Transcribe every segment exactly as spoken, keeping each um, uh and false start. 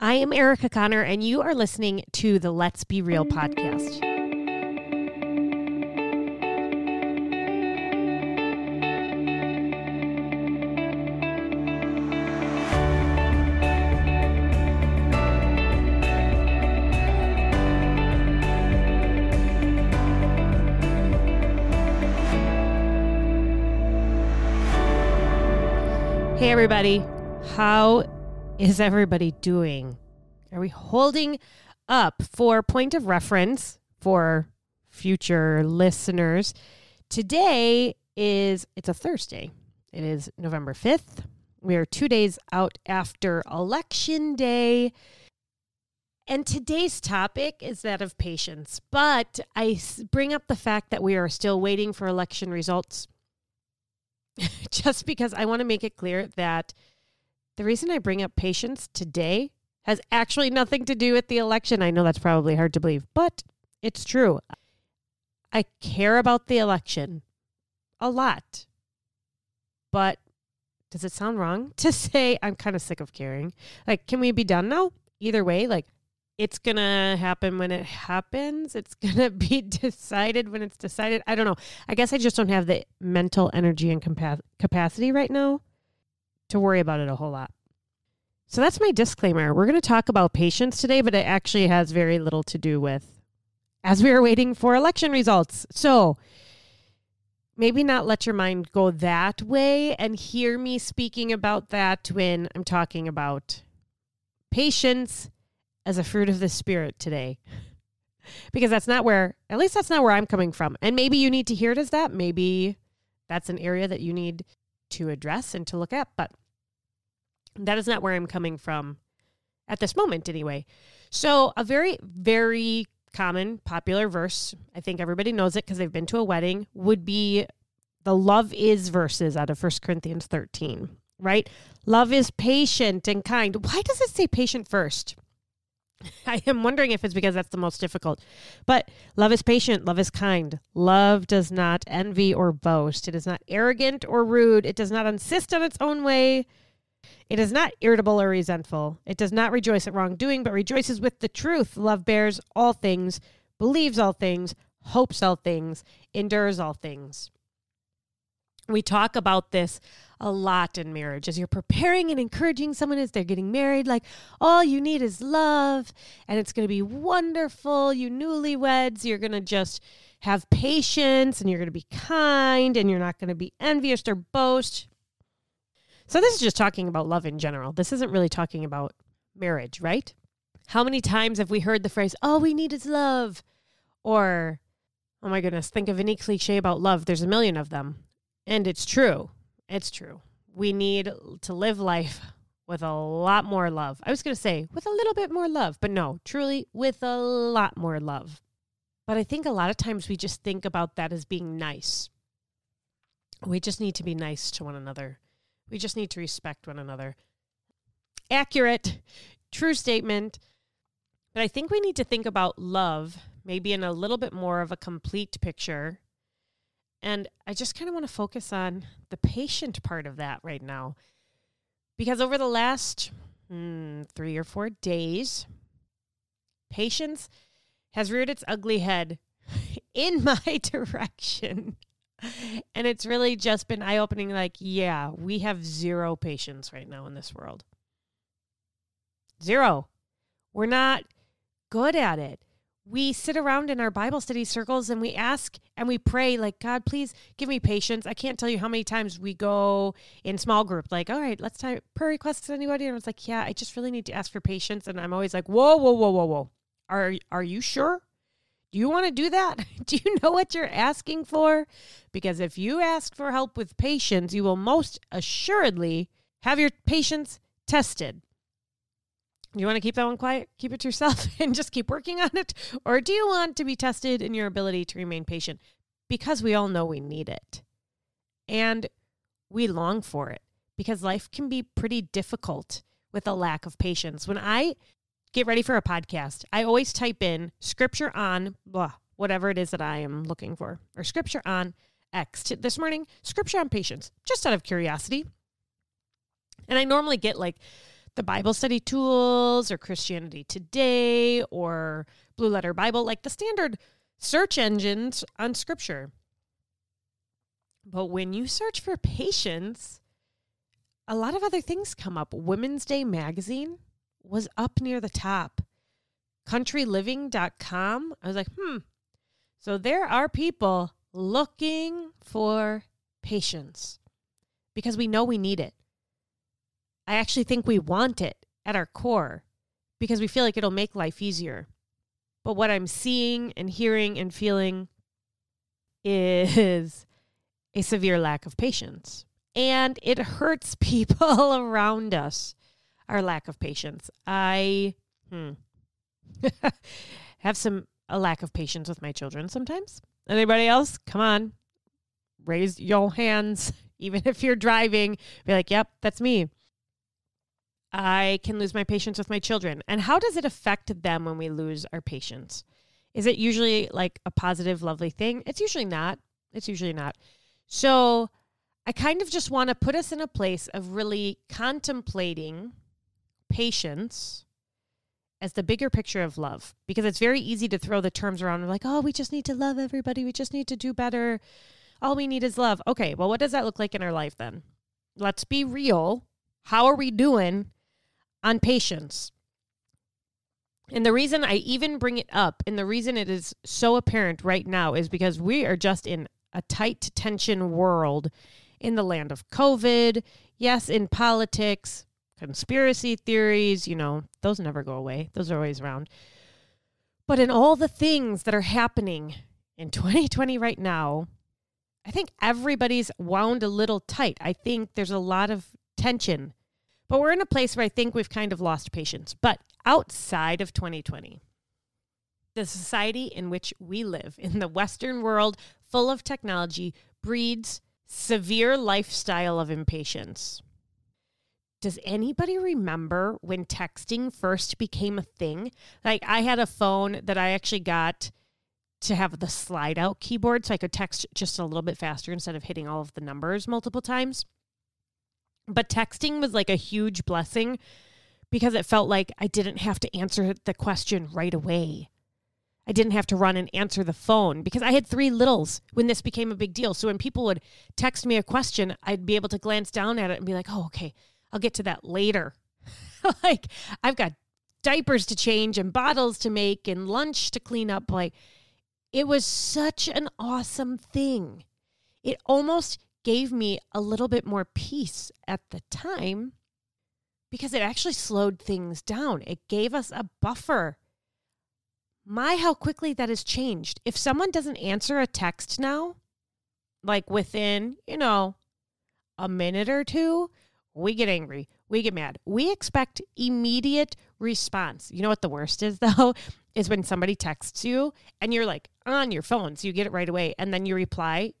I am Erica Connor, and you are listening to the Let's Be Real podcast. Hey, everybody. How is everybody doing? Are we holding up? For point of reference for future listeners, today is, it's a Thursday. It is November fifth. We are two days out after Election Day. And today's topic is that of patience. But I bring up the fact that we are still waiting for election results just because I want to make it clear that the reason I bring up patience today has actually nothing to do with the election. I know that's probably hard to believe, but it's true. I care about the election a lot, but does it sound wrong to say I'm kind of sick of caring? Like, can we be done now? Either way, like, it's going to happen when it happens. It's going to be decided when it's decided. I don't know. I guess I just don't have the mental energy and compa- capacity right now to worry about it a whole lot. So that's my disclaimer. We're going to talk about patience today, but it actually has very little to do with as we are waiting for election results. So maybe not let your mind go that way and hear me speaking about that when I'm talking about patience as a fruit of the Spirit today, because that's not where, at least that's not where I'm coming from. And maybe you need to hear it as that. Maybe that's an area that you need to address and to look at, but that is not where I'm coming from at this moment anyway. So a very, very common, popular verse, I think everybody knows it because they've been to a wedding, would be the love is verses out of First Corinthians thirteen, right? Love is patient and kind. Why does it say patient first? I am wondering if it's because that's the most difficult. But love is patient. Love is kind. Love does not envy or boast. It is not arrogant or rude. It does not insist on its own way. It is not irritable or resentful. It does not rejoice at wrongdoing, but rejoices with the truth. Love bears all things, believes all things, hopes all things, endures all things. We talk about this a lot in marriage. As you're preparing and encouraging someone as they're getting married, like, all you need is love, and it's going to be wonderful. You newlyweds, you're going to just have patience, and you're going to be kind, and you're not going to be envious or boast. So this is just talking about love in general. This isn't really talking about marriage, right? How many times have we heard the phrase, all we need is love? Or, oh my goodness, think of any cliche about love. There's a million of them. And it's true. It's true. We need to live life with a lot more love. I was going to say with a little bit more love, but no, truly with a lot more love. But I think a lot of times we just think about that as being nice. We just need to be nice to one another. We just need to respect one another. Accurate, true statement. But I think we need to think about love maybe in a little bit more of a complete picture. And I just kind of want to focus on the patient part of that right now, because over the last hmm, three or four days, patience has reared its ugly head in my direction. And it's really just been eye-opening, like, yeah, we have zero patience right now in this world. Zero. We're not good at it. We sit around in our Bible study circles and we ask and we pray, like, God, please give me patience. I can't tell you how many times we go in small group, like, all right, let's type prayer requests to anybody. And it's like, yeah, I just really need to ask for patience. And I'm always like, whoa, whoa, whoa, whoa, whoa. Are, are you sure? Do you want to do that? Do you know what you're asking for? Because if you ask for help with patience, you will most assuredly have your patience tested. You want to keep that one quiet, keep it to yourself, and just keep working on it? Or do you want to be tested in your ability to remain patient? Because we all know we need it. And we long for it. Because life can be pretty difficult with a lack of patience. When I get ready for a podcast, I always type in scripture on blah, whatever it is that I am looking for. Or scripture on X. This morning, scripture on patience. Just out of curiosity. And I normally get like the Bible study tools or Christianity Today or Blue Letter Bible, like the standard search engines on scripture. But when you search for patience, a lot of other things come up. Women's Day magazine was up near the top. country living dot com. I was like, hmm. So there are people looking for patience because we know we need it. I actually think we want it at our core because we feel like it'll make life easier. But what I'm seeing and hearing and feeling is a severe lack of patience. And it hurts people around us, our lack of patience. I hmm, have some a lack of patience with my children sometimes. Anybody else? Come on. Raise your hands. Even if you're driving, be like, yep, that's me. I can lose my patience with my children. And how does it affect them when we lose our patience? Is it usually like a positive, lovely thing? It's usually not. It's usually not. So I kind of just want to put us in a place of really contemplating patience as the bigger picture of love, because it's very easy to throw the terms around. We're like, oh, we just need to love everybody. We just need to do better. All we need is love. Okay, well, what does that look like in our life then? Let's be real. How are we doing on patience? And the reason I even bring it up, and the reason it is so apparent right now, is because we are just in a tight tension world in the land of COVID. Yes, in politics, conspiracy theories, you know, those never go away. Those are always around. But in all the things that are happening in twenty twenty right now, I think everybody's wound a little tight. I think there's a lot of tension. But we're in a place where I think we've kind of lost patience. But outside of twenty twenty, the society in which we live, in the Western world full of technology, breeds severe lifestyle of impatience. Does anybody remember when texting first became a thing? Like, I had a phone that I actually got to have the slide out keyboard so I could text just a little bit faster instead of hitting all of the numbers multiple times. But texting was like a huge blessing because it felt like I didn't have to answer the question right away. I didn't have to run and answer the phone because I had three littles when this became a big deal. So when people would text me a question, I'd be able to glance down at it and be like, oh, okay, I'll get to that later. Like, I've got diapers to change and bottles to make and lunch to clean up. Like, it was such an awesome thing. It almost gave me a little bit more peace at the time because it actually slowed things down. It gave us a buffer. My, how quickly that has changed. If someone doesn't answer a text now, like within, you know, a minute or two, we get angry. We get mad. We expect immediate response. You know what the worst is, though, is when somebody texts you and you're like on your phone, so you get it right away, and then you reply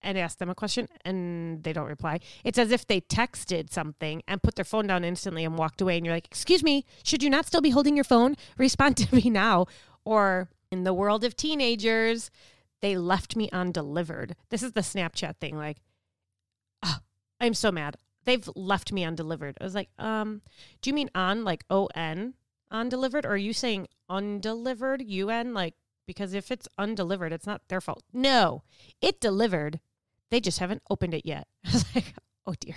and ask them a question and they don't reply. It's as if they texted something and put their phone down instantly and walked away. And you're like, excuse me, should you not still be holding your phone? Respond to me now. Or in the world of teenagers, they left me undelivered. This is the Snapchat thing. Like, oh, I'm so mad. They've left me undelivered. I was like, um, do you mean on, like O N, undelivered? Or are you saying undelivered, U N? Like, because if it's undelivered, it's not their fault. No, it delivered. They just haven't opened it yet. I was like, oh, dear.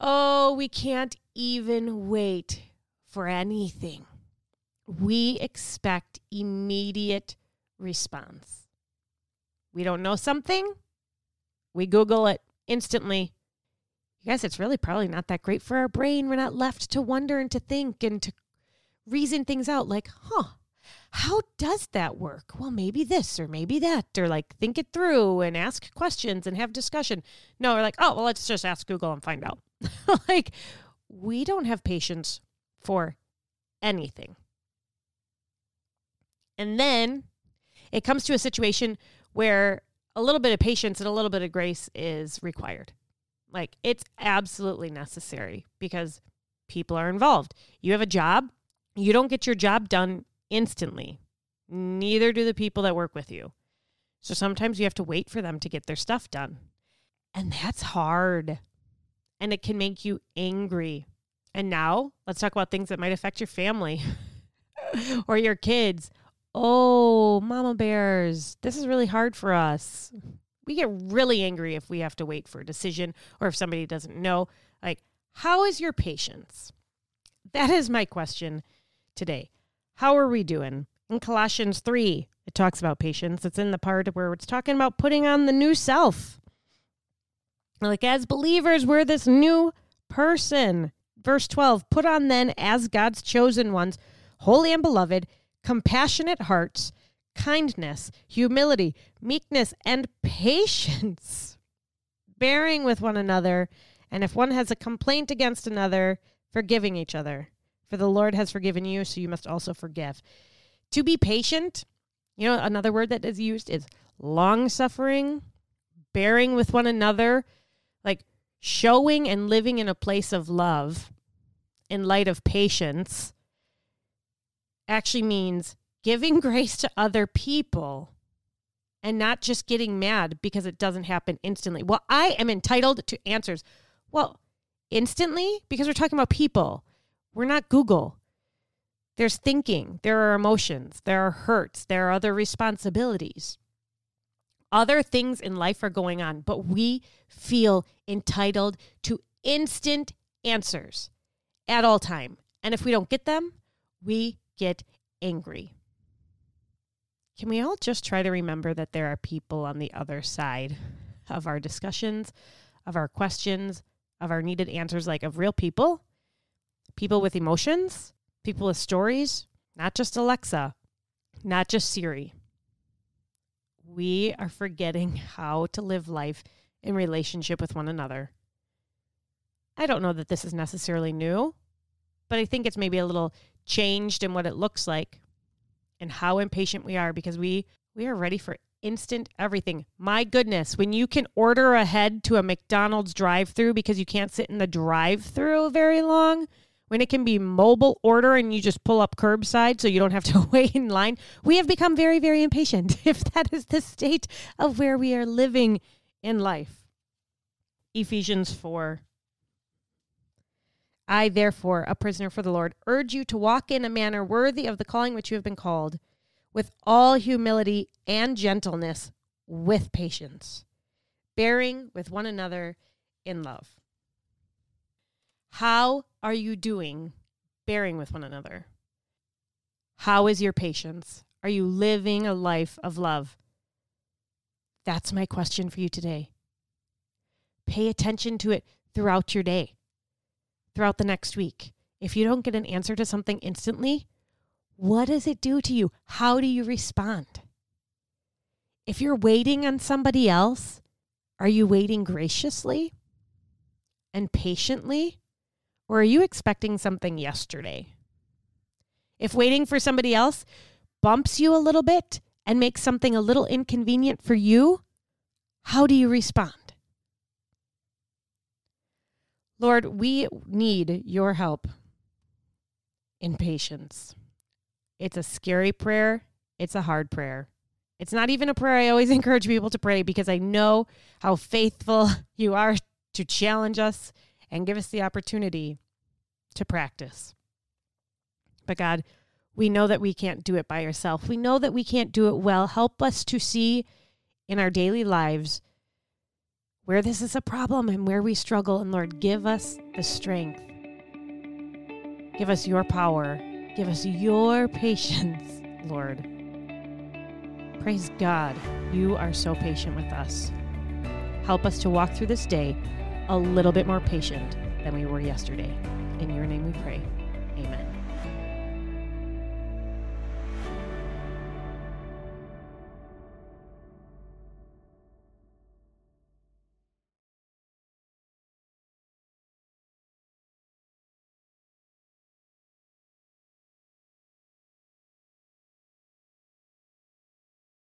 Oh, we can't even wait for anything. We expect immediate response. We don't know something. We Google it instantly. You guys, it's really probably not that great for our brain. We're not left to wonder and to think and to reason things out. Like, huh, how does that work? Well, maybe this or maybe that, or like think it through and ask questions and have discussion. No, we're like, oh, well, let's just ask Google and find out. Like, we don't have patience for anything. And then it comes to a situation where a little bit of patience and a little bit of grace is required. Like, it's absolutely necessary because people are involved. You have a job. You don't get your job done instantly. Neither do the people that work with you. So sometimes you have to wait for them to get their stuff done. And that's hard. And it can make you angry. And now let's talk about things that might affect your family or your kids. Oh, mama bears, this is really hard for us. We get really angry if we have to wait for a decision or if somebody doesn't know. Like, how is your patience? That is my question today. How are we doing? In Colossians three, it talks about patience. It's in the part where it's talking about putting on the new self. Like, as believers, we're this new person. Verse twelve, put on then as God's chosen ones, holy and beloved, compassionate hearts, kindness, humility, meekness, and patience, bearing with one another. And if one has a complaint against another, forgiving each other. For the Lord has forgiven you, so you must also forgive. To be patient, you know, another word that is used is long-suffering, bearing with one another, like showing and living in a place of love in light of patience. Actually means giving grace to other people and not just getting mad because it doesn't happen instantly. Well, I am entitled to answers. Well, instantly, because we're talking about people. We're not Google. There's thinking. There are emotions. There are hurts. There are other responsibilities. Other things in life are going on, but we feel entitled to instant answers at all time. And if we don't get them, we get angry. Can we all just try to remember that there are people on the other side of our discussions, of our questions, of our needed answers, like of real people, people with emotions, people with stories, not just Alexa, not just Siri. We are forgetting how to live life in relationship with one another. I don't know that this is necessarily new, but I think it's maybe a little changed in what it looks like and how impatient we are because we, we are ready for instant everything. My goodness, when you can order ahead to a McDonald's drive-thru because you can't sit in the drive-thru very long, when it can be mobile order and you just pull up curbside so you don't have to wait in line, we have become very, very impatient if that is the state of where we are living in life. Ephesians four. I, therefore, a prisoner for the Lord, urge you to walk in a manner worthy of the calling which you have been called, with all humility and gentleness, with patience, bearing with one another in love. How are you doing bearing with one another? How is your patience? Are you living a life of love? That's my question for you today. Pay attention to it throughout your day. Throughout the next week. If you don't get an answer to something instantly, what does it do to you? How do you respond? If you're waiting on somebody else, are you waiting graciously and patiently? Or are you expecting something yesterday? If waiting for somebody else bumps you a little bit and makes something a little inconvenient for you, how do you respond? Lord, we need your help in patience. It's a scary prayer. It's a hard prayer. It's not even a prayer I always encourage people to pray because I know how faithful you are to challenge us and give us the opportunity to practice. But God, we know that we can't do it by ourselves. We know that we can't do it well. Help us to see in our daily lives where this is a problem and where we struggle. And Lord, give us the strength. Give us your power. Give us your patience, Lord. Praise God, you are so patient with us. Help us to walk through this day a little bit more patient than we were yesterday. In your name we pray. Amen.